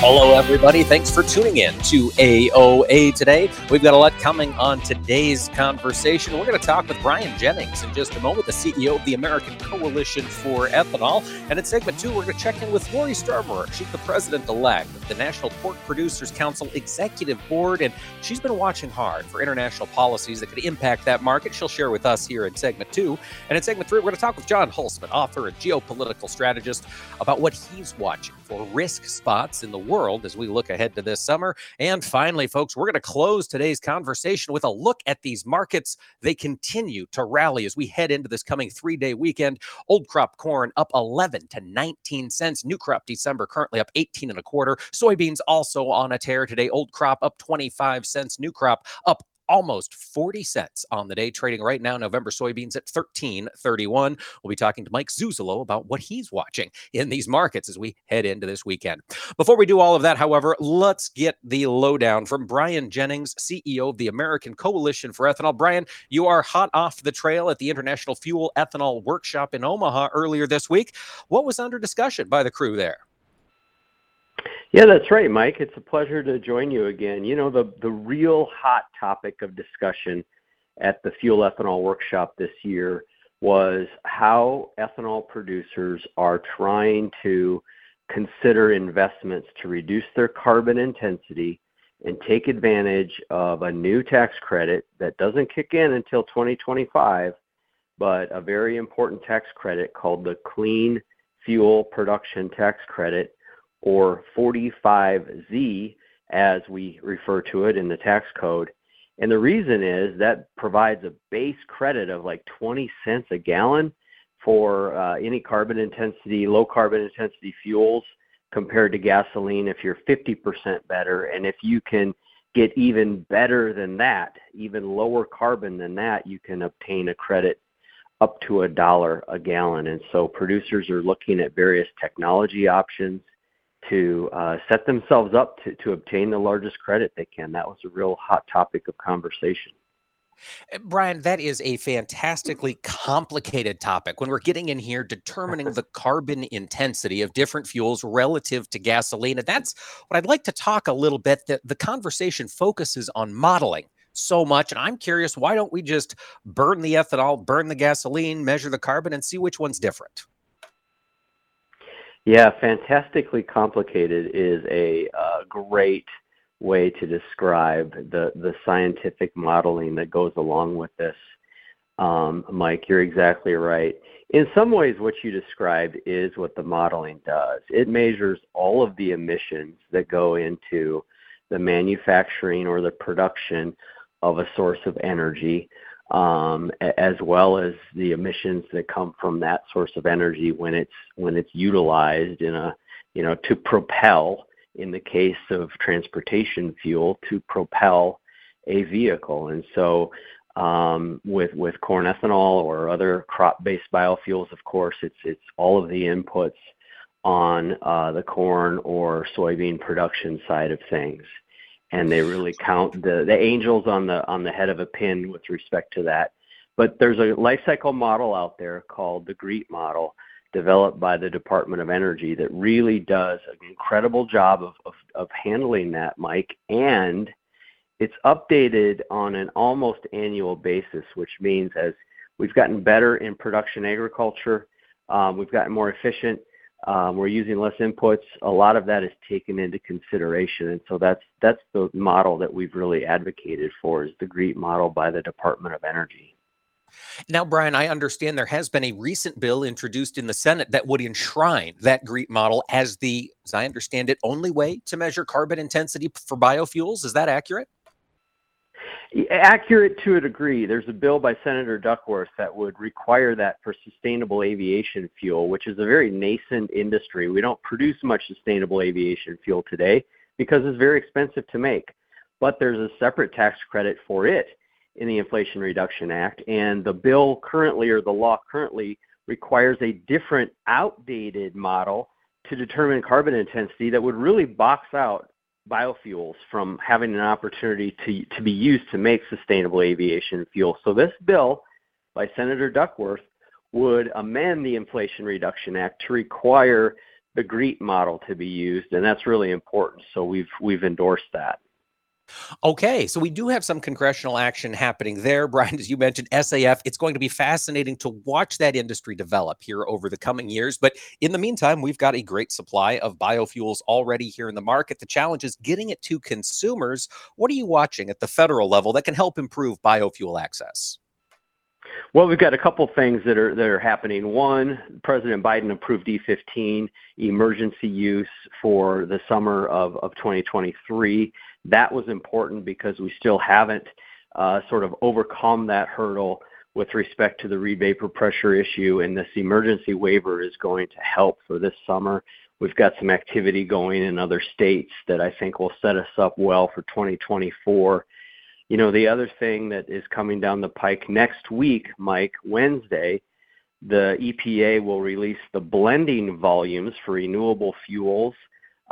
Hello, everybody. Thanks for tuning in to AOA today. We've got a lot coming on today's conversation. We're going to talk with Brian Jennings in just a moment, the CEO of the American Coalition for Ethanol. And in segment two, we're going to check in with Lori Stevermer. She's the president-elect of the National Pork Producers Council Executive Board, and she's been watching hard for international policies that could impact that market. She'll share with us here in segment two. And in segment three, we're going to talk with John Hulsman, author and geopolitical strategist, about what he's watching for risk spots in the world as we look ahead to this summer. And finally, folks, we're going to close today's conversation with a look at these markets. They continue to rally as we head into this coming three-day weekend. Old crop corn up 11 to 19 cents. New crop December currently up 18 and a quarter. Soybeans also on a tear today. Old crop up 25 cents. New crop up almost 40 cents on the day, trading right now November soybeans at $13.31. We'll be talking to Mike Zuzalo about what he's watching in these markets as we head into this weekend. Before we do all of that, however, let's get the lowdown from Brian Jennings, CEO of the American Coalition for Ethanol. Brian, you are hot off the trail at the International Fuel Ethanol Workshop in Omaha earlier this week. What was under discussion by the crew there? Yeah, that's right, Mike. It's a pleasure to join you again. You know, the real hot topic of discussion at the Fuel Ethanol Workshop this year was how ethanol producers are trying to consider investments to reduce their carbon intensity and take advantage of a new tax credit that doesn't kick in until 2025, but a very important tax credit called the Clean Fuel Production Tax Credit, or 45Z, as we refer to it in the tax code. And the reason is that provides a base credit of like 20 cents a gallon for any carbon intensity, low carbon intensity fuels compared to gasoline if you're 50% better. And if you can get even better than that, even lower carbon than that, you can obtain a credit up to $1 a gallon. And so producers are looking at various technology options to set themselves up to obtain the largest credit they can. That was a real hot topic of conversation. Brian, that is a fantastically complicated topic. When we're getting in here, determining the carbon intensity of different fuels relative to gasoline, and that's what I'd like to talk a little bit, that the conversation focuses on modeling so much. And I'm curious, why don't we just burn the ethanol, burn the gasoline, measure the carbon, and see which one's different? Yeah, fantastically complicated is a great way to describe the scientific modeling that goes along with this. Mike, you're exactly right. In some ways, what you described is what the modeling does. It measures all of the emissions that go into the manufacturing or the production of a source of energy, as well as the emissions that come from that source of energy when it's utilized in a, you know, to propel, in the case of transportation fuel, to propel a vehicle. And so with corn ethanol or other crop-based biofuels, of course, it's all of the inputs on the corn or soybean production side of things. And they really count the angels on the head of a pin with respect to that. But there's a life cycle model out there called the GREET model, developed by the Department of Energy, that really does an incredible job of handling that, Mike. And it's updated on an almost annual basis, which means as we've gotten better in production agriculture, we've gotten more efficient, we're using less inputs. A lot of that is taken into consideration. And so that's the model that we've really advocated for, is the GREET model by the Department of Energy. Now, Brian, I understand there has been a recent bill introduced in the Senate that would enshrine that GREET model as the, as I understand it, only way to measure carbon intensity for biofuels. Is that accurate? Accurate to a degree. There's a bill by Senator Duckworth that would require that for sustainable aviation fuel, which is a very nascent industry. We don't produce much sustainable aviation fuel today because it's very expensive to make. but there's a separate tax credit for it in the Inflation Reduction Act, and the bill currently, or the law currently, requires a different outdated model to determine carbon intensity that would really box out biofuels from having an opportunity to be used to make sustainable aviation fuel. So this bill by Senator Duckworth would amend the Inflation Reduction Act to require the GREET model to be used, and that's really important. So we've endorsed that. Okay, so we do have some congressional action happening there. Brian, as you mentioned, SAF, it's going to be fascinating to watch that industry develop here over the coming years. But in the meantime, we've got a great supply of biofuels already here in the market. The challenge is getting it to consumers. What are you watching at the federal level that can help improve biofuel access? Well, we've got a couple things that are happening. One, President Biden approved E15 emergency use for the summer of 2023. That was important because we still haven't sort of overcome that hurdle with respect to the reed vapor pressure issue, and this emergency waiver is going to help for this summer. We've got some activity going in other states that I think will set us up well for 2024. You know, the other thing that is coming down the pike next week, Mike, Wednesday, the EPA will release the blending volumes for renewable fuels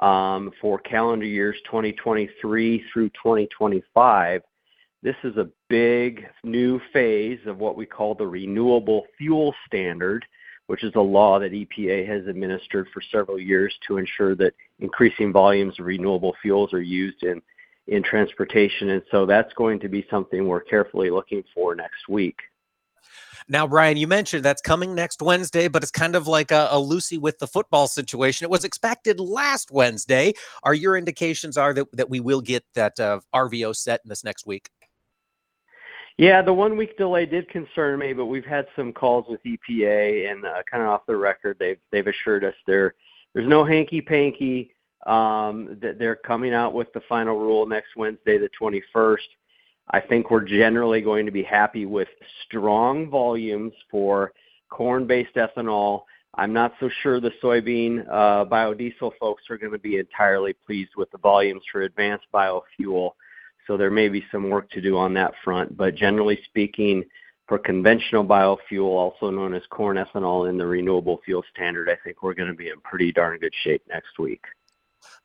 for calendar years 2023 through 2025. This is a big new phase of what we call the Renewable Fuel Standard, which is a law that EPA has administered for several years to ensure that increasing volumes of renewable fuels are used in transportation. And so that's going to be something we're carefully looking for next week. Now, Brian, you mentioned that's coming next Wednesday, but it's kind of like a Lucy with the football situation. It was expected last Wednesday. Are your indications that we will get that RVO set in this next week? Yeah, the 1 week delay did concern me, but we've had some calls with EPA, and kind of off the record, they've assured us there's no hanky-panky. They're coming out with the final rule next Wednesday, the 21st. I think we're generally going to be happy with strong volumes for corn-based ethanol. I'm not so sure the soybean biodiesel folks are going to be entirely pleased with the volumes for advanced biofuel, so there may be some work to do on that front. But generally speaking, for conventional biofuel, also known as corn ethanol in the Renewable Fuel Standard, I think we're going to be in pretty darn good shape next week.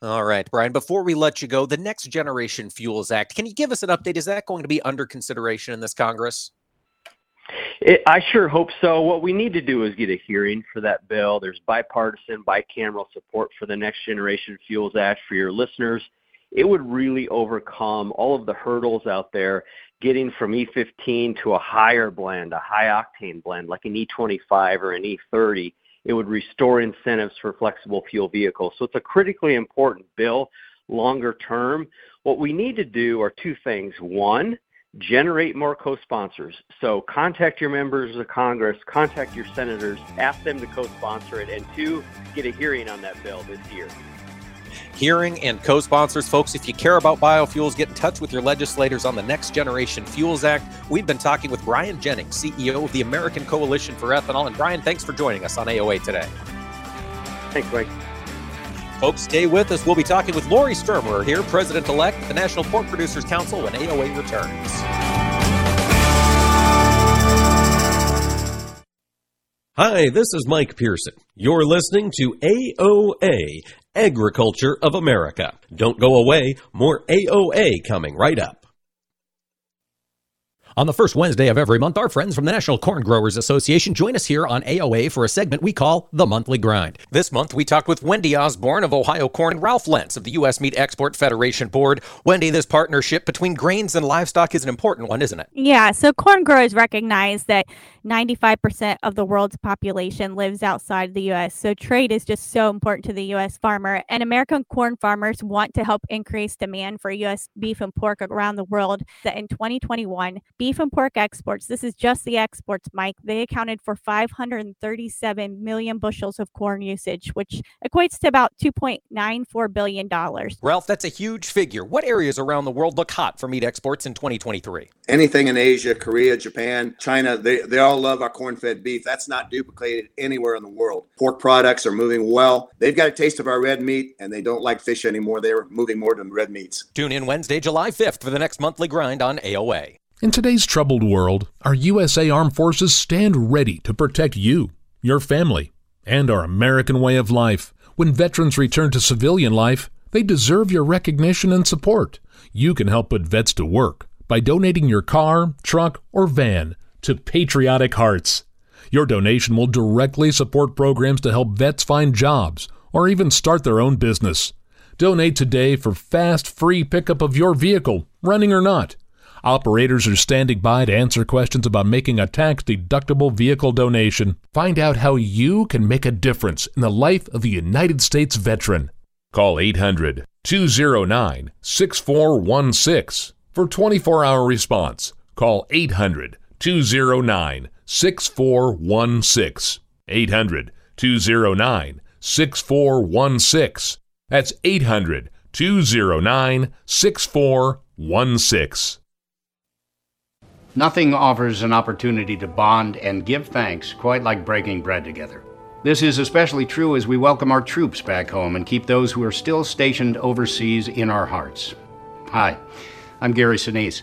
All right, Brian, before we let you go, the Next Generation Fuels Act, can you give us an update? Is that going to be under consideration in this Congress? I sure hope so. What we need to do is get a hearing for that bill. There's bipartisan, bicameral support for the Next Generation Fuels Act. For your listeners, it would really overcome all of the hurdles out there, getting from E15 to a higher blend, a high-octane blend, like an E25 or an E30. It would restore incentives for flexible fuel vehicles. So it's a critically important bill longer term. What we need to do are two things. One, generate more co-sponsors. So contact your members of Congress, contact your senators, ask them to co-sponsor it, and two, get a hearing on that bill this year. Hearing and co-sponsors, folks, if you care about biofuels, get in touch with your legislators on the Next Generation Fuels Act. We've been talking with Brian Jennings, CEO of the American Coalition for Ethanol. And Brian, thanks for joining us on AOA today. Thanks, Mike. Folks, stay with us. We'll be talking with Lori Stevermer here, President-elect at the National Pork Producers Council, when AOA returns. Hi, this is Mike Pearson. You're listening to AOA, Agriculture of America. Don't go away. More AOA coming right up. On the first Wednesday of every month, our friends from the National Corn Growers Association join us here on AOA for a segment we call The Monthly Grind. This month, we talked with Wendy Osborne of Ohio Corn and Ralph Lentz of the U.S. Meat Export Federation Board. Wendy, this partnership between grains and livestock is an important one, isn't it? Yeah, so corn growers recognize that 95% of the world's population lives outside the U.S., so trade is just so important to the U.S. farmer, and American corn farmers want to help increase demand for U.S. beef and pork around the world. In 2021, beef and pork exports, this is just the exports, Mike, they accounted for 537 million bushels of corn usage, which equates to about $2.94 billion. Ralph, that's a huge figure. What areas around the world look hot for meat exports in 2023? Anything in Asia, Korea, Japan, China, they all love our corn-fed beef. That's not duplicated anywhere in the world. Pork products are moving well. They've got a taste of our red meat, and they don't like fish anymore. They're moving more to red meats. Tune in Wednesday, July 5th for the next monthly grind on AOA. In today's troubled world, our USA Armed Forces stand ready to protect you, your family, and our American way of life. When veterans return to civilian life, they deserve your recognition and support. You can help put vets to work by donating your car, truck, or van to Patriotic Hearts. Your donation will directly support programs to help vets find jobs or even start their own business. Donate today for fast, free pickup of your vehicle, running or not. Operators are standing by to answer questions about making a tax-deductible vehicle donation. Find out how you can make a difference in the life of a United States veteran. Call 800-209-6416. For 24-hour response, call 800-209-6416. 800-209-6416. That's 800-209-6416. Nothing offers an opportunity to bond and give thanks quite like breaking bread together. This is especially true as we welcome our troops back home and keep those who are still stationed overseas in our hearts. Hi, I'm Gary Sinise.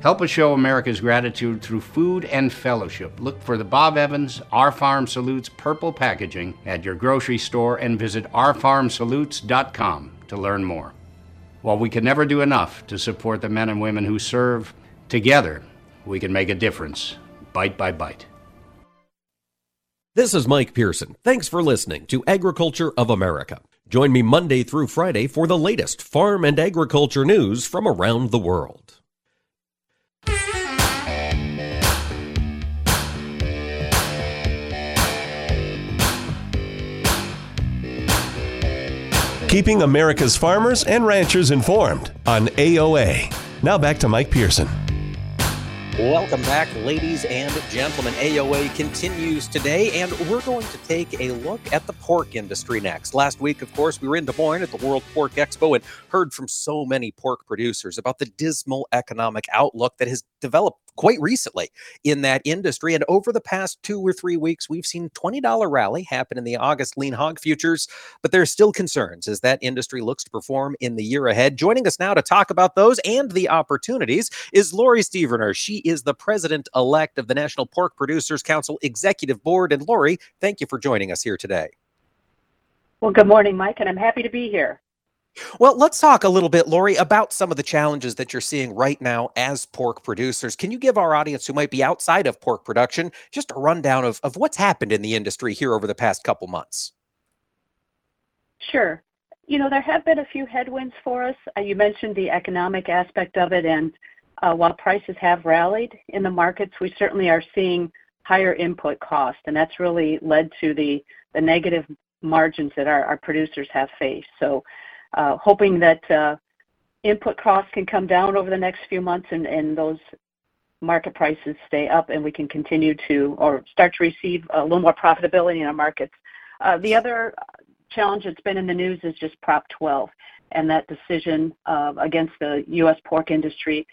Help us show America's gratitude through food and fellowship. Look for the Bob Evans Our Farm Salutes purple packaging at your grocery store and visit ourfarmsalutes.com to learn more. While we can never do enough to support the men and women who serve, together we can make a difference. Bite by bite. This is Mike Pearson. Thanks for listening to Agriculture of America. Join me Monday through Friday for the latest farm and agriculture news from around the world. Keeping America's farmers and ranchers informed on AOA. Now back to Mike Pearson. Welcome back, ladies and gentlemen. AOA continues today, and we're going to take a look at the pork industry next. Last week, of course, we were in Des Moines at the World Pork Expo and heard from so many pork producers about the dismal economic outlook that has developed quite recently in that industry. And over the past 2 or 3 weeks, we've seen $20 rally happen in the August lean hog futures, but there's still concerns as that industry looks to perform in the year ahead. Joining us now to talk about those and the opportunities is Lori Stevermer. She is the president-elect of the National Pork Producers Council Executive Board. And Lori, thank you for joining us here today. Well, good morning, Mike, and I'm happy to be here. Well, let's talk a little bit, Lori, about some of the challenges that you're seeing right now as pork producers. Can you give our audience who might be outside of pork production just a rundown of what's happened in the industry here over the past couple months? Sure. You know, there have been a few headwinds for us. You mentioned the economic aspect of it, and while prices have rallied in the markets, we certainly are seeing higher input costs, and that's really led to the negative margins that our producers have faced. So hoping that input costs can come down over the next few months and those market prices stay up and we can continue to or start to receive a little more profitability in our markets. The other challenge that's been in the news is just Prop 12 and that decision against the U.S. pork industry.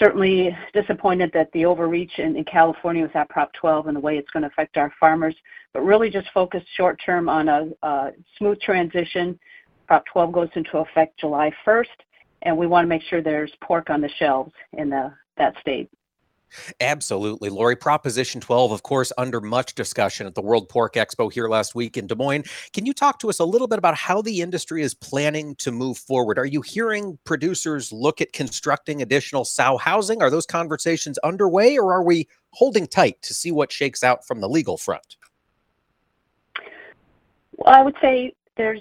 Certainly disappointed that the overreach in California with that Prop 12 and the way it's going to affect our farmers, but really just focused short term on a smooth transition. Prop 12 goes into effect July 1st, and we want to make sure there's pork on the shelves in that state. Absolutely, Lori. Proposition 12, of course, under much discussion at the World Pork Expo here last week in Des Moines. Can you talk to us a little bit about how the industry is planning to move forward? Are you hearing producers look at constructing additional sow housing? Are those conversations underway, or are we holding tight to see what shakes out from the legal front? Well, I would say there's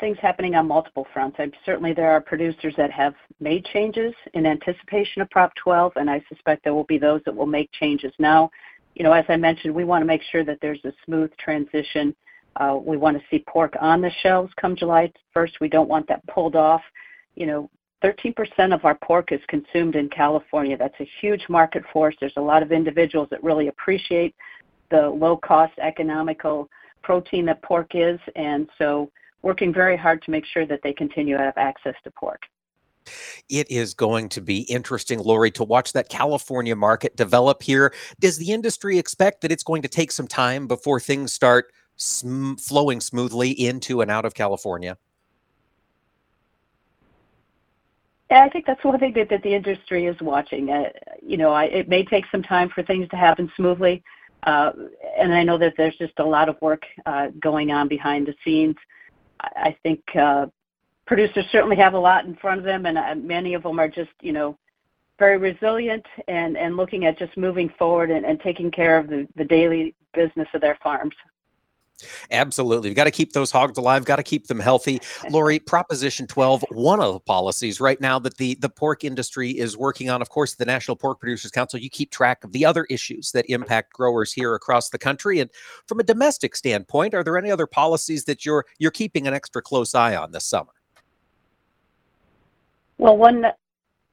things happening on multiple fronts. Certainly there are producers that have made changes in anticipation of Prop 12, and I suspect there will be those that will make changes now. You know, as I mentioned, we want to make sure that there's a smooth transition. We want to see pork on the shelves come July 1st. We don't want that pulled off. You know, 13% of our pork is consumed in California. That's a huge market for us. There's a lot of individuals that really appreciate the low-cost, economical protein that pork is, and so working very hard to make sure that they continue to have access to pork. It is going to be interesting, Lori, to watch that California market develop here. Does the industry expect that it's going to take some time before things start flowing smoothly into and out of California? Yeah, I think that's one thing that the industry is watching. It may take some time for things to happen smoothly, and I know that there's just a lot of work going on behind the scenes. I think producers certainly have a lot in front of them, and many of them are just, you know, very resilient and looking at just moving forward and taking care of the daily business of their farms. Absolutely. You've got to keep those hogs alive, got to keep them healthy. Lori, Proposition 12, one of the policies right now that the pork industry is working on, of course, the National Pork Producers Council, you keep track of the other issues that impact growers here across the country. And from a domestic standpoint, are there any other policies that you're keeping an extra close eye on this summer? Well, one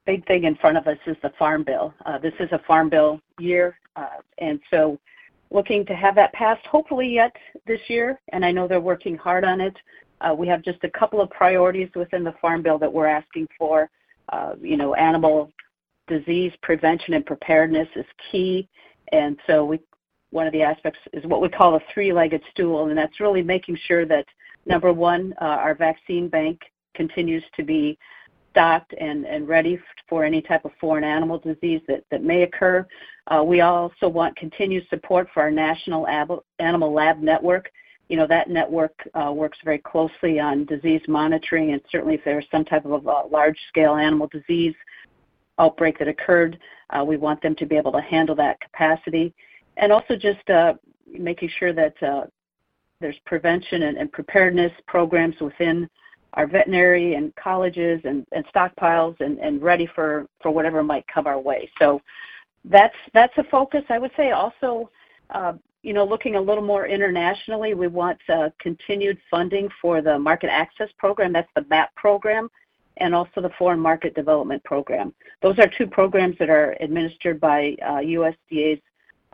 big thing in front of us is the Farm Bill. This is a Farm Bill year, and so looking to have that passed hopefully yet this year, and I know they're working hard on it. We have just a couple of priorities within the Farm Bill that we're asking for. Animal disease prevention and preparedness is key, and so one of the aspects is what we call a three-legged stool, and that's really making sure that, number one, our vaccine bank continues to be stocked and ready for any type of foreign animal disease that may occur. We also want continued support for our National Animal Lab Network. You know, that network works very closely on disease monitoring, and certainly if there's some type of a large-scale animal disease outbreak that occurred, we want them to be able to handle that capacity. And also just making sure that there's prevention and preparedness programs within our veterinary and colleges and stockpiles and ready for whatever might come our way. So that's a focus. I would say also, looking a little more internationally, we want continued funding for the market access program. That's the MAP program, and also the foreign market development program. Those are two programs that are administered by USDA's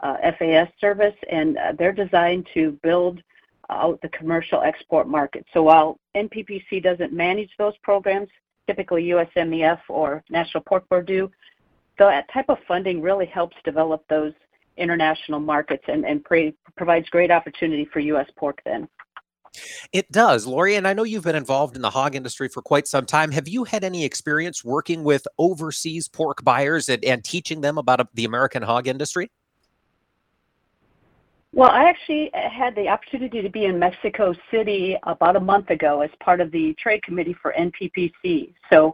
FAS service, and they're designed to build out the commercial export market. So while NPPC doesn't manage those programs, typically USMEF or National Pork Board do, that type of funding really helps develop those international markets and provides great opportunity for U.S. pork then. It does, Lori, and I know you've been involved in the hog industry for quite some time. Have you had any experience working with overseas pork buyers and teaching them about the American hog industry? Well, I actually had the opportunity to be in Mexico City about a month ago as part of the trade committee for NPPC. So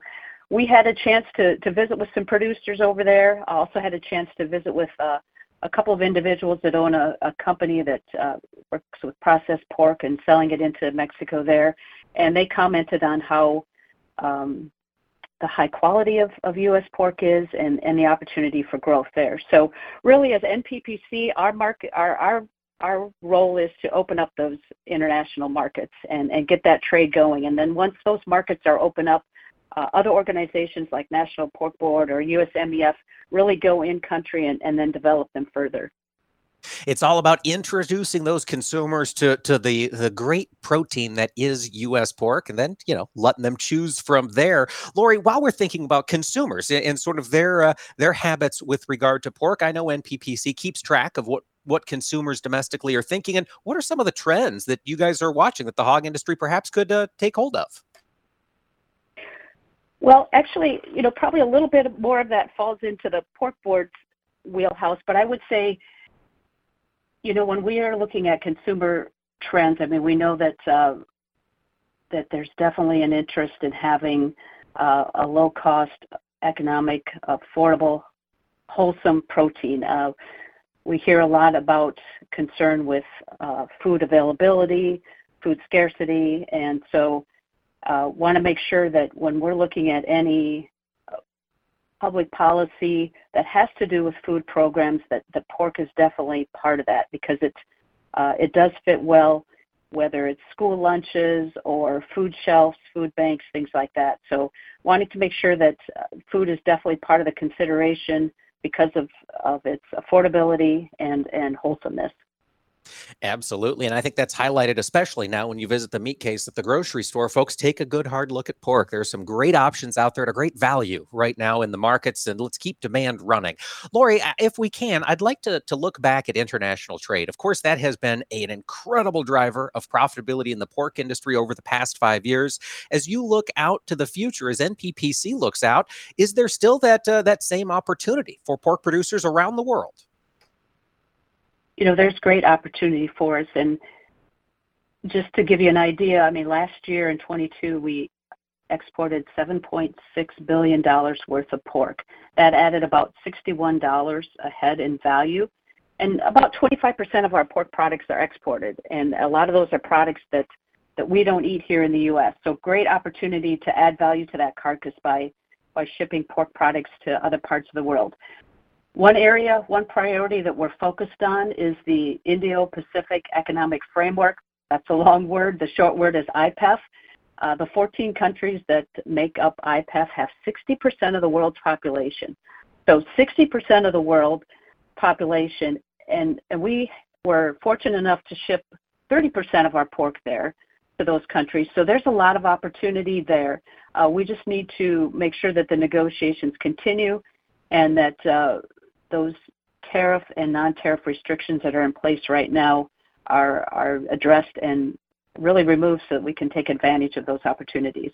we had a chance to visit with some producers over there. I also had a chance to visit with a couple of individuals that own a company that works with processed pork and selling it into Mexico there. And they commented on how the high quality of U.S. pork is and the opportunity for growth there. So really, as NPPC, our market, our role is to open up those international markets and get that trade going. And then once those markets are open up, other organizations like National Pork Board or USMEF really go in country and then develop them further. It's all about introducing those consumers to the great protein that is U.S. pork, and then, letting them choose from there. Lori, while we're thinking about consumers and sort of their habits with regard to pork, I know NPPC keeps track of what consumers domestically are thinking. And what are some of the trends that you guys are watching that the hog industry perhaps could take hold of? Well, actually, probably a little bit more of that falls into the pork board's wheelhouse, but I would say, you know, when we are looking at consumer trends, I mean, we know that that there's definitely an interest in having a low-cost, economic, affordable, wholesome protein. We hear a lot about concern with food availability, food scarcity, and so want to make sure that when we're looking at any public policy that has to do with food programs, that the pork is definitely part of that, because it's, it does fit well, whether it's school lunches or food shelves, food banks, things like that. So wanting to make sure that food is definitely part of the consideration because of its affordability and wholesomeness. Absolutely. And I think that's highlighted, especially now when you visit the meat case at the grocery store. Folks, take a good hard look at pork. There's some great options out there at a great value right now in the markets, and let's keep demand running. Lori, if we can, I'd like to look back at international trade. Of course, that has been an incredible driver of profitability in the pork industry over the past 5 years. As you look out to the future, as NPPC looks out, is there still that same opportunity for pork producers around the world? You know, there's great opportunity for us. And just to give you an idea, I mean, last year in 22, we exported $7.6 billion worth of pork. That added about $61 a head in value. And about 25% of our pork products are exported. And a lot of those are products that we don't eat here in the U.S. So great opportunity to add value to that carcass by shipping pork products to other parts of the world. One area, one priority that we're focused on is the Indo-Pacific Economic Framework. That's a long word. The short word is IPEF. The 14 countries that make up IPEF have 60% of the world's population. So 60% of the world population, and we were fortunate enough to ship 30% of our pork there to those countries. So there's a lot of opportunity there. We just need to make sure that the negotiations continue and that those tariff and non-tariff restrictions that are in place right now are addressed and really removed so that we can take advantage of those opportunities.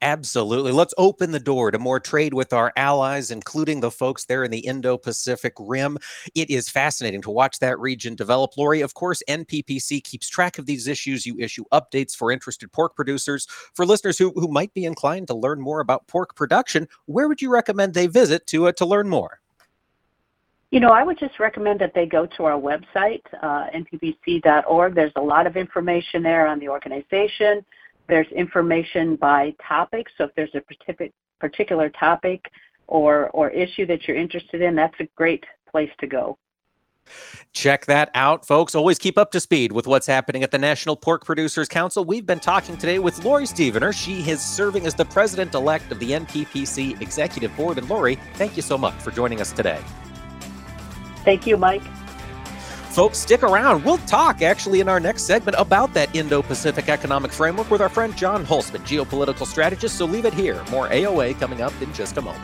Absolutely. Let's open the door to more trade with our allies, including the folks there in the Indo-Pacific Rim. It is fascinating to watch that region develop. Lori, of course, NPPC keeps track of these issues. You issue updates for interested pork producers. For listeners who might be inclined to learn more about pork production, where would you recommend they visit to learn more? You know, I would just recommend that they go to our website, nppc.org. There's a lot of information there on the organization. There's information by topic, so if there's a particular topic or issue that you're interested in, that's a great place to go. Check that out, folks. Always keep up to speed with what's happening at the National Pork Producers Council. We've been talking today with Lori Stevermer. She is serving as the president-elect of the NPPC Executive Board. And Lori, thank you so much for joining us today. Thank you, Mike. Folks, stick around. We'll talk, actually, in our next segment about that Indo-Pacific Economic Framework with our friend John Hulsman, geopolitical strategist. So leave it here. More AOA coming up in just a moment.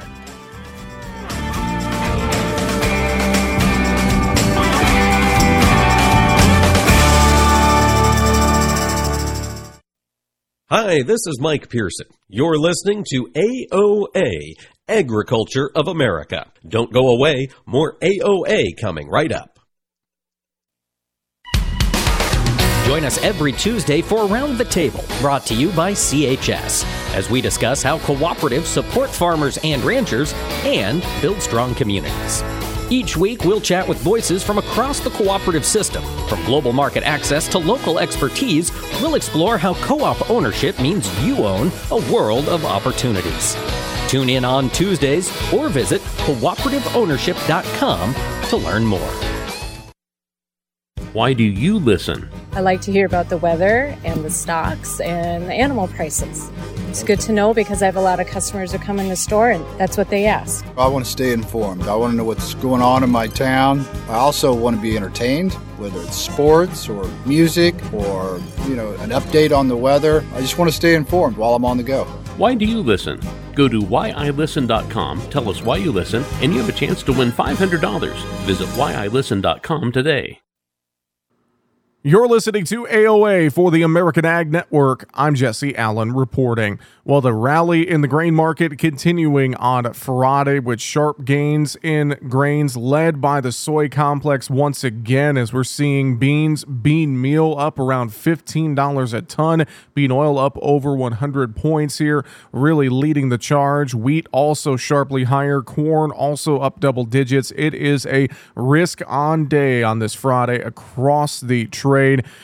Hi, this is Mike Pearson. You're listening to AOA, Agriculture of America. Don't go away. More AOA coming right up. Join us every Tuesday for Around the Table, brought to you by CHS, as we discuss how cooperatives support farmers and ranchers and build strong communities. Each week, we'll chat with voices from across the cooperative system. From global market access to local expertise, we'll explore how co-op ownership means you own a world of opportunities. Tune in on Tuesdays or visit cooperativeownership.com to learn more. Why do you listen? I like to hear about the weather and the stocks and the animal prices. It's good to know because I have a lot of customers who come in the store and that's what they ask. I want to stay informed. I want to know what's going on in my town. I also want to be entertained, whether it's sports or music or, you know, an update on the weather. I just want to stay informed while I'm on the go. Why do you listen? Go to whyilisten.com, tell us why you listen, and you have a chance to win $500. Visit whyilisten.com today. You're listening to AOA for the American Ag Network. I'm Jesse Allen reporting. Well, the rally in the grain market continuing on Friday with sharp gains in grains led by the soy complex once again, as we're seeing beans, bean meal up around $15 a ton, bean oil up over 100 points here, really leading the charge. Wheat also sharply higher, corn also up double digits. It is a risk on day on this Friday across the trade.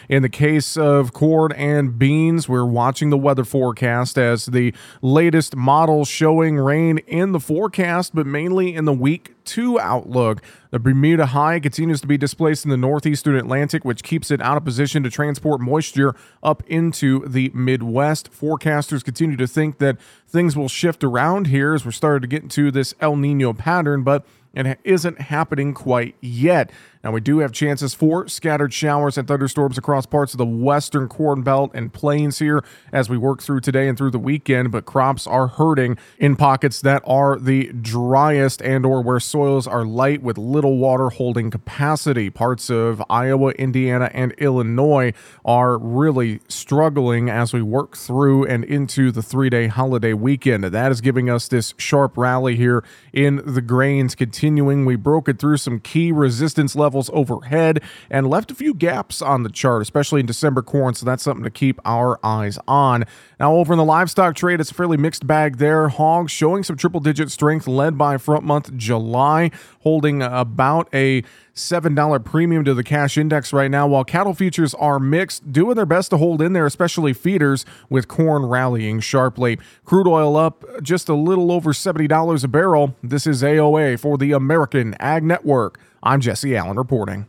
In the case of corn and beans, we're watching the weather forecast as the latest model showing rain in the forecast, but mainly in the week two outlook. The Bermuda High continues to be displaced in the northeast through the Atlantic, which keeps it out of position to transport moisture up into the Midwest. Forecasters continue to think that things will shift around here as we're starting to get into this El Nino pattern, but it isn't happening quite yet. Now, we do have chances for scattered showers and thunderstorms across parts of the western Corn Belt and plains here as we work through today and through the weekend, but crops are hurting in pockets that are the driest and or where soils are light with little water holding capacity. Parts of Iowa, Indiana, and Illinois are really struggling as we work through and into the three-day holiday weekend. That is giving us this sharp rally here in the grains. Continuing, we broke it through some key resistance levels overhead and left a few gaps on the chart, especially in December corn, so that's something to keep our eyes on. Now, over in the livestock trade, it's a fairly mixed bag there. Hogs showing some triple-digit strength led by front month July, holding about a $7 premium to the cash index right now, while cattle futures are mixed, doing their best to hold in there, especially feeders, with corn rallying sharply. Crude oil up just a little over $70 a barrel. This is AOA for the American Ag Network. I'm Jesse Allen reporting.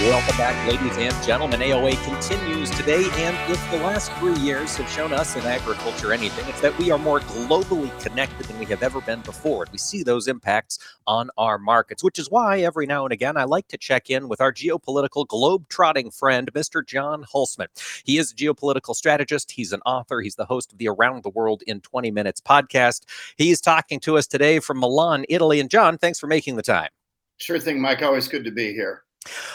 Welcome back, ladies and gentlemen. AOA continues today, and if the last 3 years have shown us in agriculture anything, it's that we are more globally connected than we have ever been before. We see those impacts on our markets, which is why every now and again I like to check in with our geopolitical globe-trotting friend, Mr. John Hulsman. He is a geopolitical strategist. He's an author. He's the host of the Around the World in 20 Minutes podcast. He's talking to us today from Milan, Italy. And John, thanks for making the time. Sure thing, Mike. Always good to be here.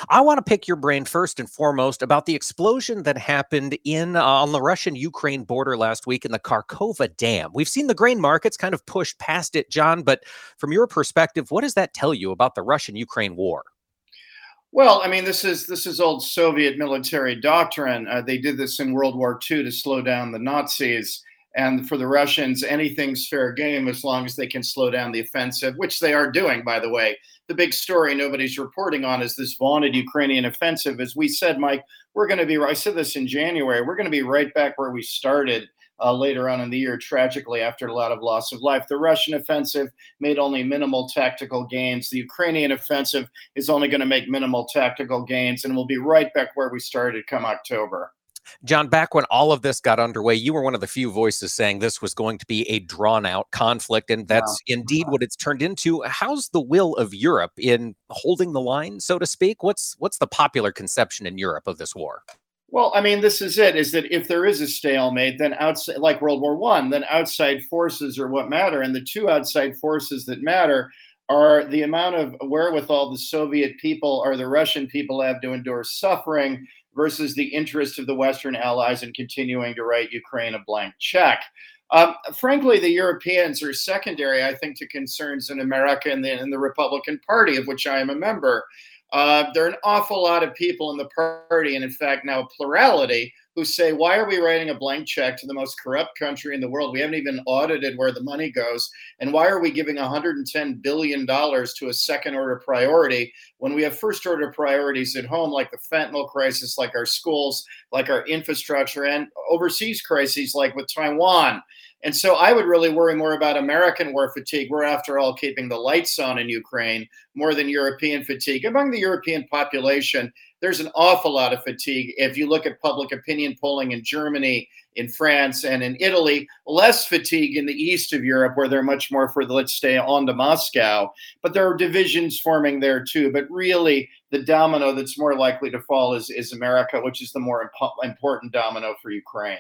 I want to pick your brain first and foremost about the explosion that happened on the Russian-Ukraine border last week in the Kharkova Dam. We've seen the grain markets kind of push past it, John, but from your perspective, what does that tell you about the Russian-Ukraine war? Well, I mean, this is old Soviet military doctrine. They did this in World War II to slow down the Nazis. And for the Russians, anything's fair game as long as they can slow down the offensive, which they are doing, by the way. The big story nobody's reporting on is this vaunted Ukrainian offensive. As we said, Mike, I said this in January, we're going to be right back where we started later on in the year, tragically, after a lot of loss of life. The Russian offensive made only minimal tactical gains. The Ukrainian offensive is only going to make minimal tactical gains, and we'll be right back where we started come October. John, back when all of this got underway, you were one of the few voices saying this was going to be a drawn-out conflict, and that's indeed what it's turned into. How's the will of Europe in holding the line, so to speak? What's the popular conception in Europe of this war? Well, I mean, this is it, is that if there is a stalemate, then outside, like World War I, then outside forces are what matter. And the two outside forces that matter are the amount of wherewithal the Soviet people or the Russian people have to endure suffering versus the interest of the Western allies in continuing to write Ukraine a blank check. Frankly, the Europeans are secondary, I think, to concerns in America and the Republican Party, of which I am a member. There are an awful lot of people in the party, and in fact now a plurality, who say, why are we writing a blank check to the most corrupt country in the world? We haven't even audited where the money goes. And why are we giving $110 billion to a second order priority when we have first order priorities at home, like the fentanyl crisis, like our schools, like our infrastructure, and overseas crises like with Taiwan? And so I would really worry more about American war fatigue. We're, after all, keeping the lights on in Ukraine more than European fatigue. Among the European population, there's an awful lot of fatigue. If you look at public opinion polling in Germany, in France, and in Italy, less fatigue in the east of Europe, where they're much more for the let's stay on to Moscow. But there are divisions forming there, too. But really, the domino that's more likely to fall is America, which is the more important domino for Ukraine.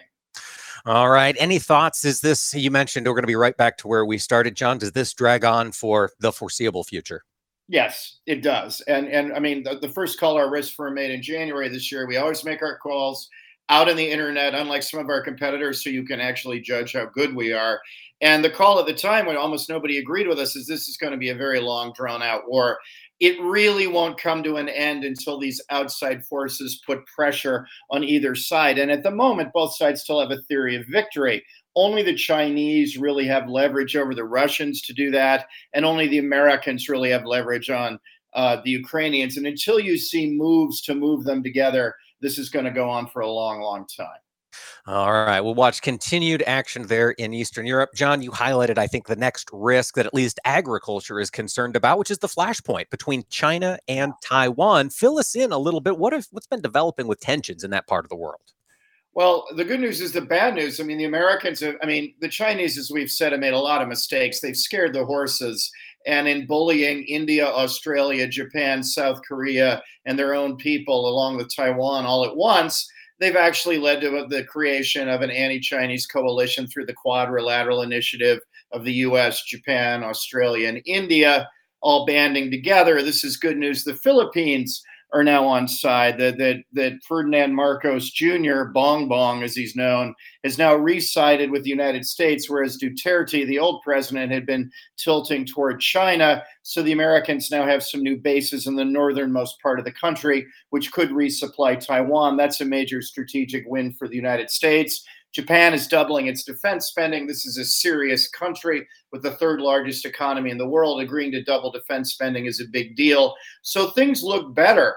All right. Any thoughts? Is this, you mentioned we're going to be right back to where we started, John. Does this drag on for the foreseeable future? Yes, it does. And I mean, the first call our risk firm made in January this year, we always make our calls out on the internet, unlike some of our competitors, so you can actually judge how good we are. And the call at the time, when almost nobody agreed with us, is this is going to be a very long, drawn-out war. It really won't come to an end until these outside forces put pressure on either side. And at the moment, both sides still have a theory of victory. Only the Chinese really have leverage over the Russians to do that, and only the Americans really have leverage on the Ukrainians. And until you see moves to move them together, this is going to go on for a long, long time. All right. We'll watch continued action there in Eastern Europe. John, you highlighted, I think, the next risk that at least agriculture is concerned about, which is the flashpoint between China and Taiwan. Fill us in a little bit. What's been developing with tensions in that part of the world? Well, the good news is the bad news. I mean, the Americans have, the Chinese, as we've said, have made a lot of mistakes. They've scared the horses. And in bullying India, Australia, Japan, South Korea, and their own people, along with Taiwan all at once, they've actually led to the creation of an anti-Chinese coalition through the quadrilateral initiative of the U.S., Japan, Australia, and India, all banding together. This is good news. The Philippines are now on side. That Ferdinand Marcos Jr., Bong Bong, as he's known, has now re-sided with the United States, whereas Duterte, the old president, had been tilting toward China. So the Americans now have some new bases in the northernmost part of the country, which could resupply Taiwan. That's a major strategic win for the United States. Japan is doubling its defense spending. This is a serious country with the third largest economy in the world. Agreeing to double defense spending is a big deal. So things look better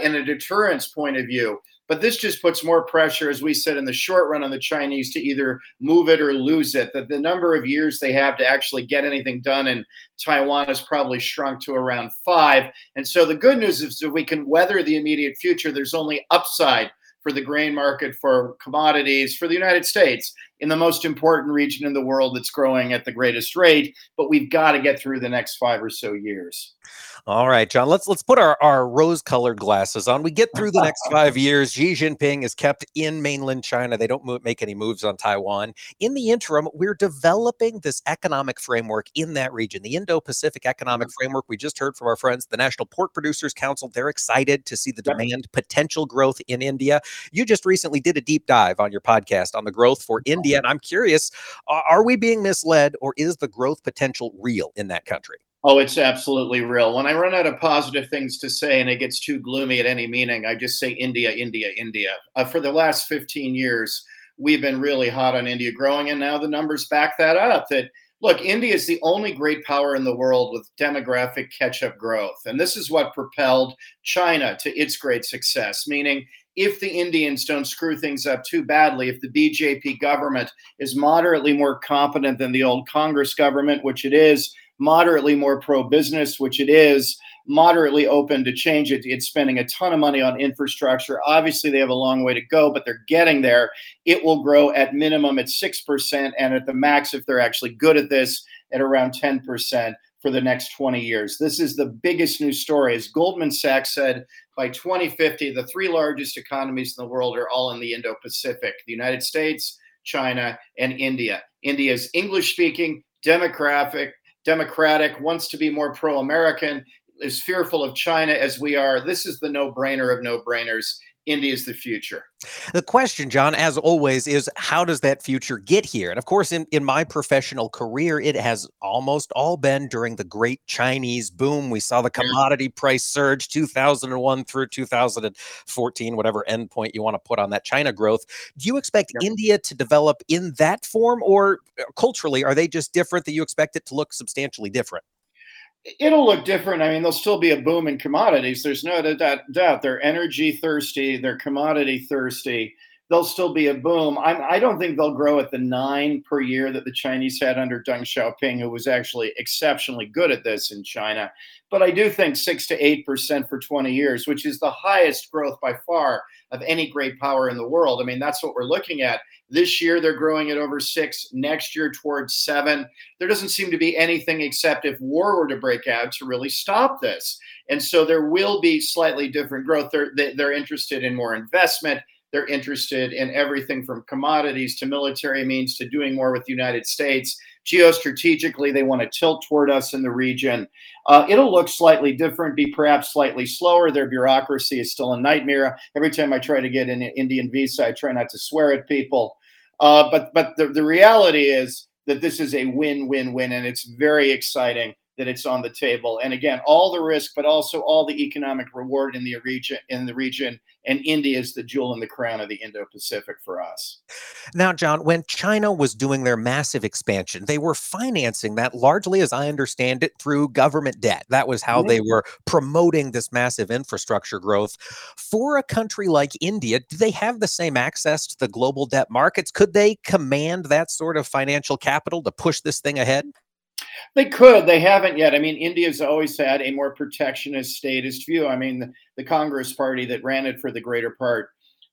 in a deterrence point of view. But this just puts more pressure, as we said, in the short run on the Chinese to either move it or lose it. That the number of years they have to actually get anything done in Taiwan has probably shrunk to around 5. And so the good news is that we can weather the immediate future. There's only upside for the grain market, for commodities, for the United States, in the most important region in the world that's growing at the greatest rate. But we've got to get through the next 5 or so years. All right, John, let's put our rose-colored glasses on. We get through the next 5 years. Xi Jinping is kept in mainland China. They don't make any moves on Taiwan. In the interim, we're developing this economic framework in that region, the Indo-Pacific Economic Framework. We just heard from our friends, the National Pork Producers Council. They're excited to see the demand potential growth in India. You just recently did a deep dive on your podcast on the growth for India. And I'm curious, are we being misled, or is the growth potential real in that country? Oh, it's absolutely real. When I run out of positive things to say and it gets too gloomy at any meaning, I just say India, India, India. For the last 15 years, we've been really hot on India growing, and now the numbers back that up. That look, India is the only great power in the world with demographic catch-up growth, and this is what propelled China to its great success, meaning if the Indians don't screw things up too badly, if the BJP government is moderately more competent than the old Congress government, which it is, moderately more pro-business, which it is, moderately open to change, it's spending a ton of money on infrastructure. Obviously, they have a long way to go, but they're getting there. It will grow at minimum at 6%, and at the max, if they're actually good at this, at around 10%. For the next 20 years. This is the biggest news story. As Goldman Sachs said, by 2050, the three largest economies in the world are all in the Indo-Pacific, the United States, China, and India. India is English-speaking, democratic, wants to be more pro-American, is fearful of China as we are. This is the no-brainer of no-brainers. India is the future. The question, John, as always, is how does that future get here? And of course, in my professional career, it has almost all been during the great Chinese boom. We saw the commodity price surge 2001 through 2014, whatever endpoint you want to put on that China growth. Do you expect India to develop in that form, or culturally, are they just different that you expect it to look substantially different? It'll look different. I mean, there'll still be a boom in commodities. There's no doubt. They're energy thirsty. They're commodity thirsty. There'll still be a boom. I don't think they'll grow at the 9 per year that the Chinese had under Deng Xiaoping, who was actually exceptionally good at this in China. But I do think 6 to 8% for 20 years, which is the highest growth by far of any great power in the world. I mean, that's what we're looking at. This year, they're growing at over 6, next year towards 7. There doesn't seem to be anything except if war were to break out to really stop this. And so there will be slightly different growth. They're interested in more investment. They're interested in everything from commodities to military means to doing more with the United States. Geostrategically, they want to tilt toward us in the region. It'll look slightly different, be perhaps slightly slower. Their bureaucracy is still a nightmare. Every time I try to get an Indian visa, I try not to swear at people. But the reality is that this is a win-win-win, and it's very exciting that it's on the table. And again, all the risk, but also all the economic reward in the region. And India is the jewel in the crown of the Indo-Pacific for us. Now, John, when China was doing their massive expansion, they were financing that largely, as I understand it, through government debt. That was how they were promoting this massive infrastructure growth. For a country like India, do they have the same access to the global debt markets? Could they command that sort of financial capital to push this thing ahead? They could. They haven't yet. I mean, India's always had a more protectionist, statist view. I mean, the Congress party that ran it for the greater part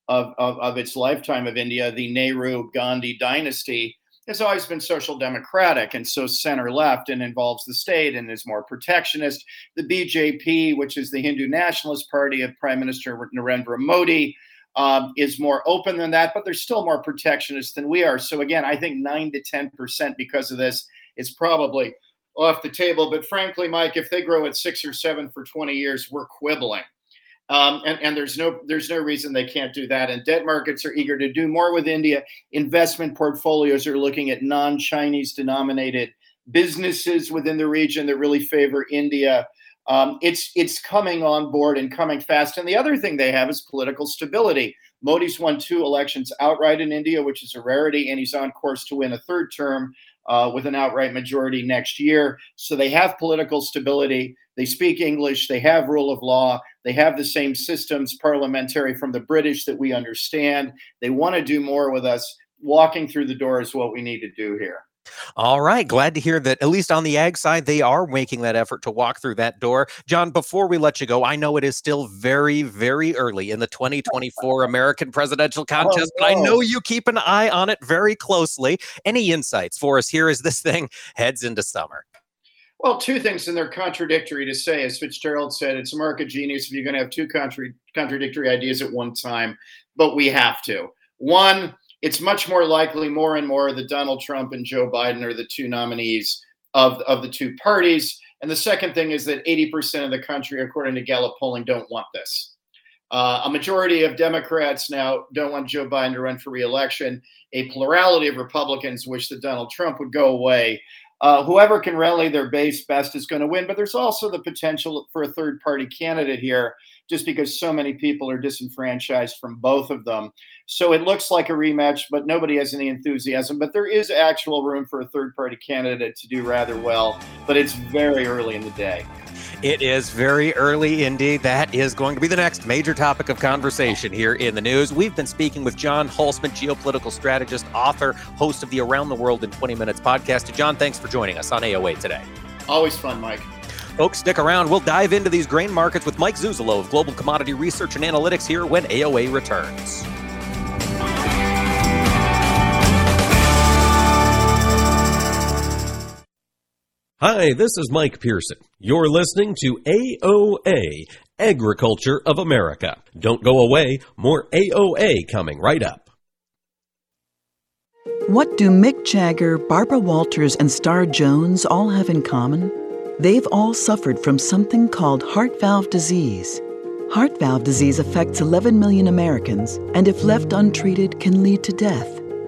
of its lifetime of India, the Nehru-Gandhi dynasty, has always been social democratic and so center-left and involves the state and is more protectionist. The BJP, which is the Hindu nationalist party of Prime Minister Narendra Modi, is more open than that, but they're still more protectionist than we are. So again, I think 9 to 10% because of this is probably off the table. But frankly, Mike, if they grow at 6 or 7 for 20 years, we're quibbling. And there's no reason they can't do that. And debt markets are eager to do more with India. Investment portfolios are looking at non-Chinese denominated businesses within the region that really favor India. It's coming on board and coming fast. And the other thing they have is political stability. Modi's won 2 elections outright in India, which is a rarity, and he's on course to win a 3rd term with an outright majority next year. So they have political stability. They speak English. They have rule of law. They have the same systems parliamentary from the British that we understand. They want to do more with us. Walking through the door is what we need to do here. All right. Glad to hear that, at least on the ag side, they are making that effort to walk through that door. John, before we let you go, I know it is still very, very early in the 2024 American presidential contest, but I know you keep an eye on it very closely. Any insights for us here as this thing heads into summer? Well, 2 things, and they're contradictory to say. As Fitzgerald said, it's America genius if you're going to have 2 contradictory ideas at one time, but we have to. 1, it's much more likely more and more that Donald Trump and Joe Biden are the 2 nominees of the 2 parties. And the second thing is that 80% of the country, according to Gallup polling, don't want this. A majority of Democrats now don't want Joe Biden to run for re-election. A plurality of Republicans wish that Donald Trump would go away. Whoever can rally their base best is going to win. But there's also the potential for a third-party candidate here just because so many people are disenfranchised from both of them. So it looks like a rematch, but nobody has any enthusiasm. But there is actual room for a third-party candidate to do rather well. But it's very early in the day. It is very early indeed. That is going to be the next major topic of conversation here in the news. We've been speaking with John Hulsman, geopolitical strategist, author, host of the Around the World in 20 Minutes podcast. And John, thanks for joining us on AOA today. Always fun, Mike. Folks, stick around. We'll dive into these grain markets with Mike Zuzalo of Global Commodity Research and Analytics here when AOA returns. Hi, this is Mike Pearson. You're listening to AOA, Agriculture of America. Don't go away. More AOA coming right up. What do Mick Jagger, Barbara Walters, and Star Jones all have in common? They've all suffered from something called heart valve disease. Heart valve disease affects 11 million Americans, and if left untreated, can lead to death.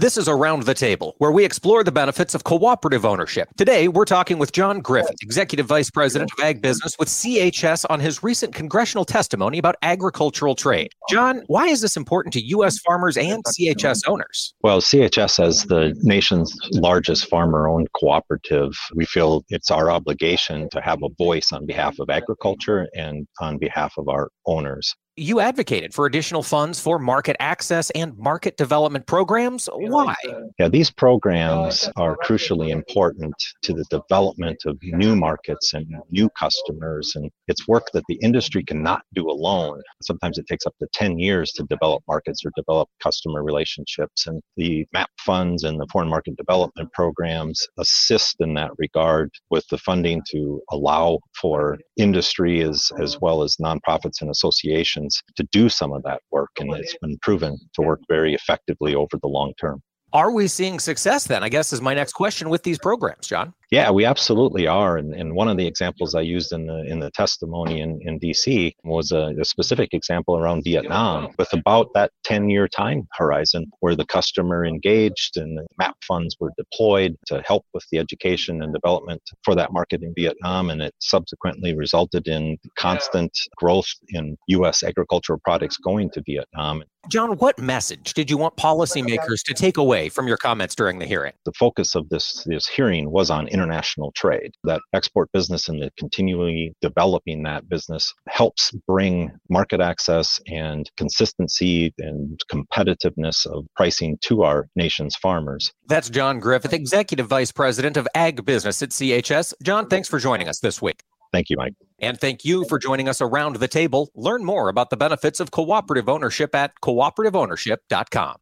This is Around the Table, where we explore the benefits of cooperative ownership. Today, we're talking with John Griffith, Executive Vice President of Ag Business with CHS, on his recent congressional testimony about agricultural trade. John, why is this important to U.S. farmers and CHS owners? Well, CHS, as the nation's largest farmer-owned cooperative, we feel it's our obligation to have a voice on behalf of agriculture and on behalf of our owners. You advocated for additional funds for market access and market development programs. Why? Yeah, these programs are crucially important to the development of new markets and new customers. And it's work that the industry cannot do alone. Sometimes it takes up to 10 years to develop markets or develop customer relationships. And the MAP funds and the foreign market development programs assist in that regard with the funding to allow for industry as well as nonprofits and associations to do some of that work, and it's been proven to work very effectively over the long term. Are we seeing success then, I guess, is my next question with these programs, John? Yeah, we absolutely are. And one of the examples I used in the testimony in D.C. was a specific example around Vietnam with about that 10-year time horizon where the customer engaged and the MAP funds were deployed to help with the education and development for that market in Vietnam. And it subsequently resulted in constant growth in U.S. agricultural products going to Vietnam. John, what message did you want policymakers to take away from your comments during the hearing? The focus of this hearing was on international trade. That export business and the continually developing that business helps bring market access and consistency and competitiveness of pricing to our nation's farmers. That's John Griffith, Executive Vice President of Ag Business at CHS. John, thanks for joining us this week. Thank you, Mike. And thank you for joining us around the table. Learn more about the benefits of cooperative ownership at cooperativeownership.com.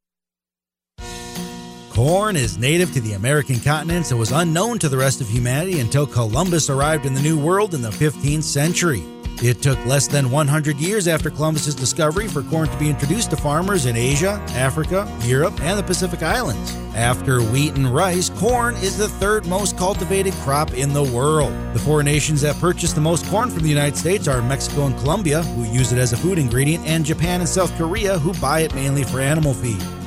Corn is native to the American continent and was unknown to the rest of humanity until Columbus arrived in the New World in the 15th century. It took less than 100 years after Columbus's discovery for corn to be introduced to farmers in Asia, Africa, Europe, and the Pacific Islands. After wheat and rice, corn is the third most cultivated crop in the world. The four nations that purchase the most corn from the United States are Mexico and Colombia, who use it as a food ingredient, and Japan and South Korea, who buy it mainly for animal feed.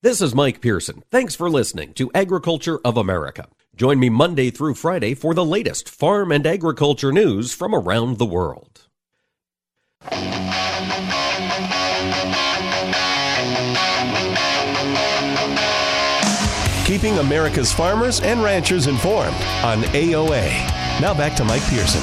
This is Mike Pearson. Thanks for listening to Agriculture of America. Join me Monday through Friday for the latest farm and agriculture news from around the world. Keeping America's farmers and ranchers informed on AOA. Now back to Mike Pearson.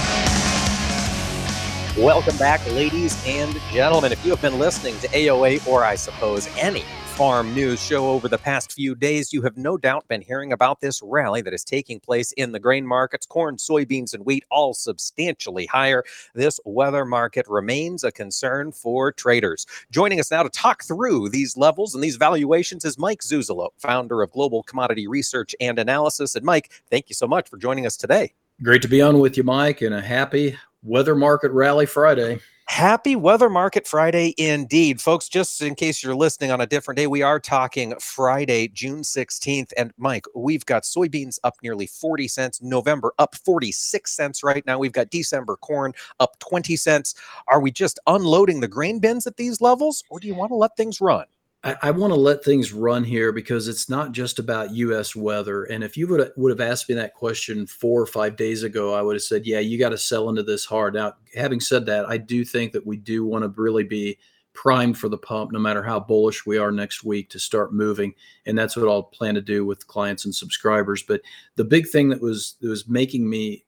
Welcome back, ladies and gentlemen. If you have been listening to AOA, or I suppose any farm news show over the past few days, you have no doubt been hearing about this rally that is taking place in the grain markets. Corn, soybeans, and wheat all substantially higher. This weather market remains a concern for traders. Joining us now to talk through these levels and these valuations is Mike Zuzalo, founder of Global Commodity Research and Analysis. And Mike, thank you so much for joining us today. Great to be on with you, Mike, and a happy weather market rally Friday. Happy Weather Market Friday indeed. Folks, just in case you're listening on a different day, we are talking Friday, June 16th. And Mike, we've got soybeans up nearly 40 cents, November up 46 cents right now. We've got December corn up 20 cents. Are we just unloading the grain bins at these levels, or do you want to let things run? I want to let things run here because it's not just about U.S. weather. And if you would have asked me that question 4 or 5 days ago, I would have said, yeah, you got to sell into this hard. Now, having said that, I do think that we do want to really be primed for the pump, no matter how bullish we are next week, to start moving. And that's what I'll plan to do with clients and subscribers. But the big thing that was making me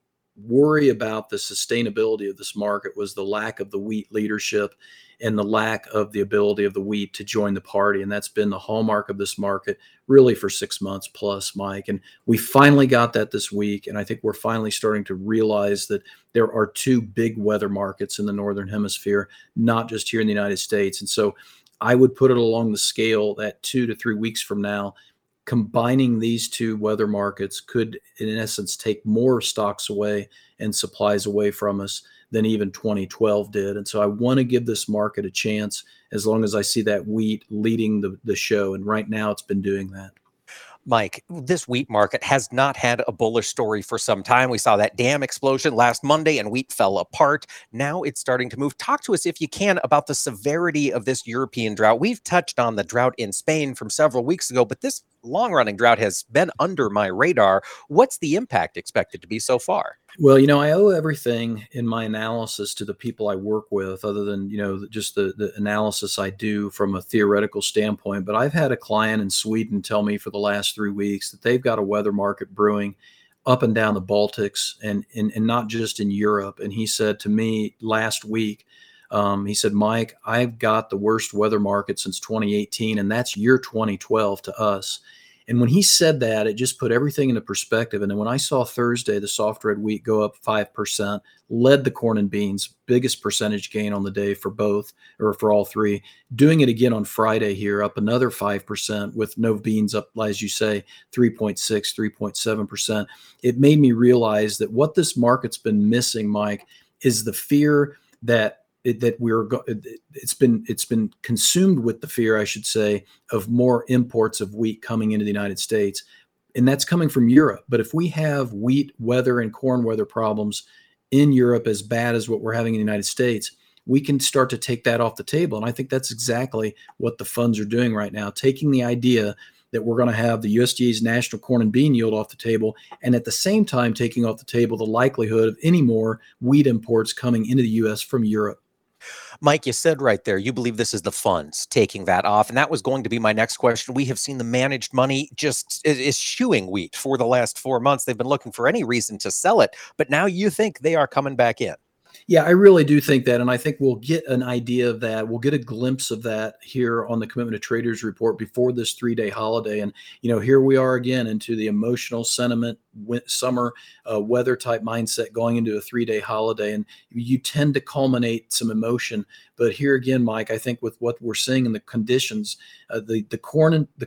worry about the sustainability of this market was the lack of the wheat leadership and the lack of the ability of the wheat to join the party. And that's been the hallmark of this market really for 6 months plus, Mike. And we finally got that this week. And I think we're finally starting to realize that there are two big weather markets in the Northern Hemisphere, not just here in the United States. And so I would put it along the scale that 2 to 3 weeks from now, combining these two weather markets could, in essence, take more stocks away and supplies away from us than even 2012 did. And so I want to give this market a chance as long as I see that wheat leading the show. And right now it's been doing that. Mike, this wheat market has not had a bullish story for some time. We saw that dam explosion last Monday and wheat fell apart. Now it's starting to move. Talk to us, if you can, about the severity of this European drought. We've touched on the drought in Spain from several weeks ago, but this long-running drought has been under my radar. What's the impact expected to be so far? Well, I owe everything in my analysis to the people I work with, other than, just the analysis I do from a theoretical standpoint. But I've had a client in Sweden tell me for the last 3 weeks that they've got a weather market brewing up and down the Baltics and not just in Europe. And he said to me last week, he said, Mike, I've got the worst weather market since 2018, and that's year 2012 to us. And when he said that, it just put everything into perspective. And then when I saw Thursday, the soft red wheat go up 5%, led the corn and beans, biggest percentage gain on the day for both, or for all three, doing it again on Friday here, up another 5%, with no beans up, as you say, 3.6, 3.7%. It made me realize that what this market's been missing, Mike, is the fear it's been consumed with the fear, I should say, of more imports of wheat coming into the United States. And that's coming from Europe. But if we have wheat weather and corn weather problems in Europe as bad as what we're having in the United States, we can start to take that off the table. And I think that's exactly what the funds are doing right now, taking the idea that we're going to have the USDA's national corn and bean yield off the table, and at the same time taking off the table the likelihood of any more wheat imports coming into the U.S. from Europe. Mike, you said right there, you believe this is the funds taking that off. And that was going to be my next question. We have seen the managed money just eschewing wheat for the last 4 months. They've been looking for any reason to sell it, but now you think they are coming back in. Yeah, I really do think that. And I think we'll get an idea of that. We'll get a glimpse of that here on the Commitment to Traders report before this 3-day holiday. And, here we are again into the emotional sentiment, summer weather type mindset going into a 3-day holiday. And you tend to culminate some emotion. But here again, Mike, I think with what we're seeing in the conditions, the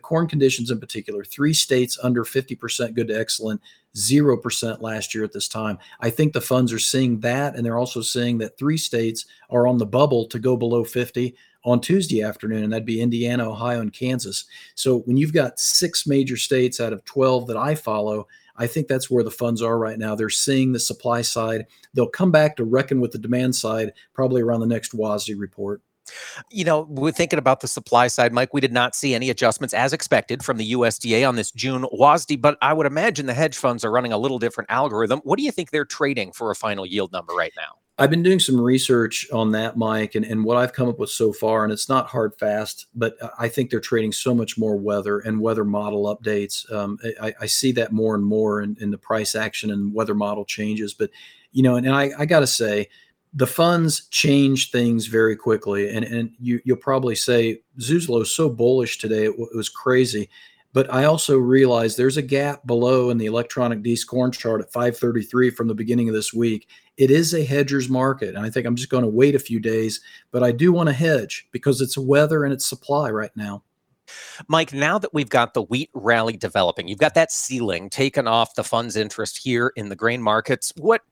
corn conditions in particular, 3 states under 50% good to excellent, 0% last year at this time. I think the funds are seeing that, and they're also seeing that 3 states are on the bubble to go below 50 on Tuesday afternoon, and that'd be Indiana, Ohio, and Kansas. So when you've got 6 major states out of 12 that I follow, I think that's where the funds are right now. They're seeing the supply side. They'll come back to reckon with the demand side probably around the next WASDE report. You know, we're thinking about the supply side, Mike. We did not see any adjustments as expected from the USDA on this June WASDE, but I would imagine the hedge funds are running a little different algorithm. What do you think they're trading for a final yield number right now? I've been doing some research on that, Mike, and what I've come up with so far, and it's not hard fast, but I think they're trading so much more weather and weather model updates. I see that more and more in the price action and weather model changes. But, you know, and I got to say, the funds change things very quickly. And you'll probably say, Zuzlo's so bullish today, it was crazy. But I also realize there's a gap below in the electronic DEAS corn chart at 533 from the beginning of this week. It is a hedger's market. And I think I'm just going to wait a few days, but I do want to hedge because it's weather and it's supply right now. Mike, now that we've got the wheat rally developing, you've got that ceiling taken off the funds interest here in the grain markets. What...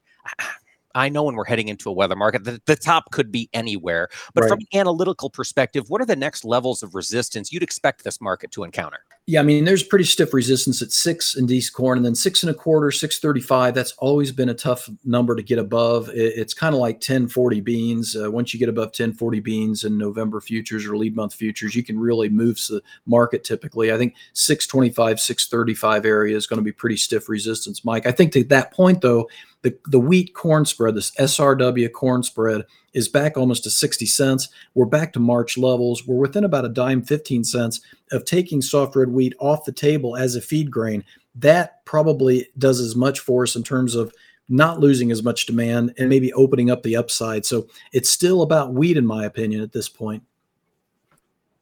I know when we're heading into a weather market, the top could be anywhere. But Right. From an analytical perspective, what are the next levels of resistance you'd expect this market to encounter? Yeah, I mean, there's pretty stiff resistance at 6 in DEAS corn, and then 6 1/4, 635. That's always been a tough number to get above. It's kind of like 1040 beans. Once you get above 1040 beans in November futures or lead month futures, you can really move the market typically. I think 625, 635 area is going to be pretty stiff resistance, Mike. I think at that point, though, the wheat corn spread, this SRW corn spread, is back almost to 60 cents. We're back to March levels. We're within about $0.10, 15 cents of taking soft red wheat off the table as a feed grain. That probably does as much for us in terms of not losing as much demand and maybe opening up the upside. So it's still about wheat, in my opinion, at this point.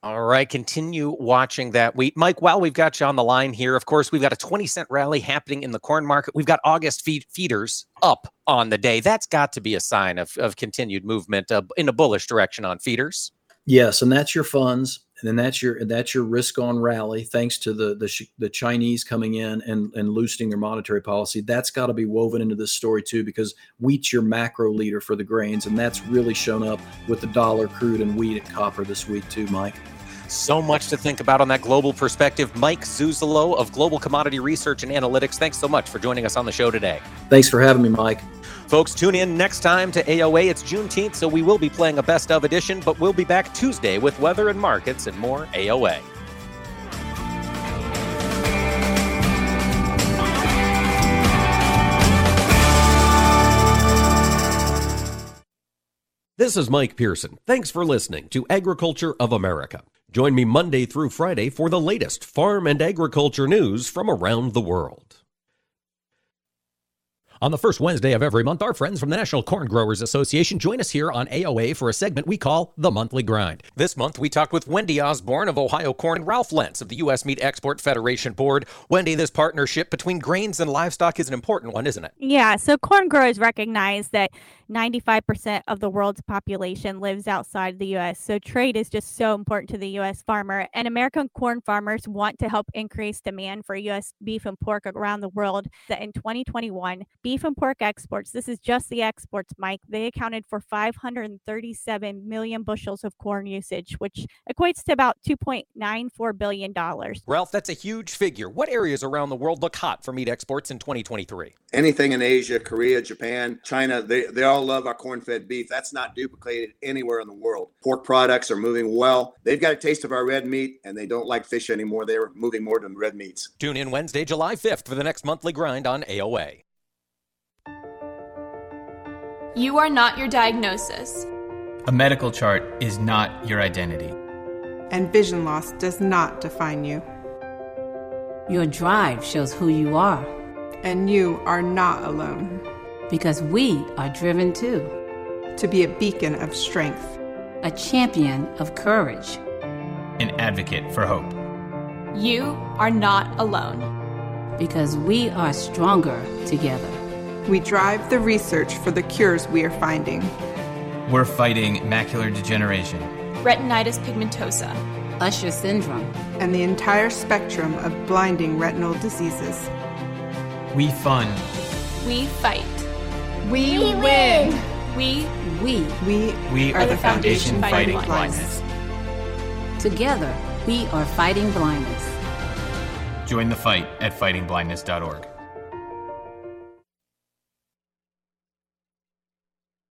All right, continue watching that wheat. Mike, while we've got you on the line here, of course, we've got a 20-cent rally happening in the corn market. We've got August feeders up on the day. That's got to be a sign of continued movement in a bullish direction on feeders. Yes, and that's your funds, and then that's your risk on rally, thanks to the Chinese coming in and loosening their monetary policy. That's got to be woven into this story, too, because wheat's your macro leader for the grains, and that's really shown up with the dollar, crude, and wheat and copper this week, too, Mike. So much to think about on that global perspective. Mike Zuzalo of Global Commodity Research and Analytics, thanks so much for joining us on the show today. Thanks for having me, Mike. Folks, tune in next time to AOA. It's Juneteenth, so we will be playing a best of edition, but we'll be back Tuesday with weather and markets and more AOA. This is Mike Pearson. Thanks for listening to Agriculture of America. Join me Monday through Friday for the latest farm and agriculture news from around the world. On the first Wednesday of every month, our friends from the National Corn Growers Association join us here on AOA for a segment we call The Monthly Grind. This month, we talked with Wendy Osborne of Ohio Corn and Ralph Lentz of the U.S. Meat Export Federation Board. Wendy, this partnership between grains and livestock is an important one, isn't it? Yeah, so corn growers recognize that 95% of the world's population lives outside the U.S., so trade is just so important to the U.S. farmer, and American corn farmers want to help increase demand for U.S. beef and pork around the world. In 2021, beef and pork exports, this is just the exports, Mike, they accounted for 537 million bushels of corn usage, which equates to about $2.94 billion. Ralph, that's a huge figure. What areas around the world look hot for meat exports in 2023? Anything in Asia, Korea, Japan, China, they all love our corn-fed beef. That's not duplicated anywhere in the world. Pork products are moving well. They've got a taste of our red meat, and they don't like fish anymore. They're moving more to red meats. Tune in Wednesday, July 5th for the next Monthly Grind on AOA. You are not your diagnosis. A medical chart is not your identity. And vision loss does not define you. Your drive shows who you are. And you are not alone. Because we are driven too. To be a beacon of strength. A champion of courage. An advocate for hope. You are not alone. Because we are stronger together. We drive the research for the cures we are finding. We're fighting macular degeneration, retinitis pigmentosa, Usher syndrome, and the entire spectrum of blinding retinal diseases. We fund. We fight. We win. We are the foundation fighting blindness. Together, we are fighting blindness. Join the fight at fightingblindness.org.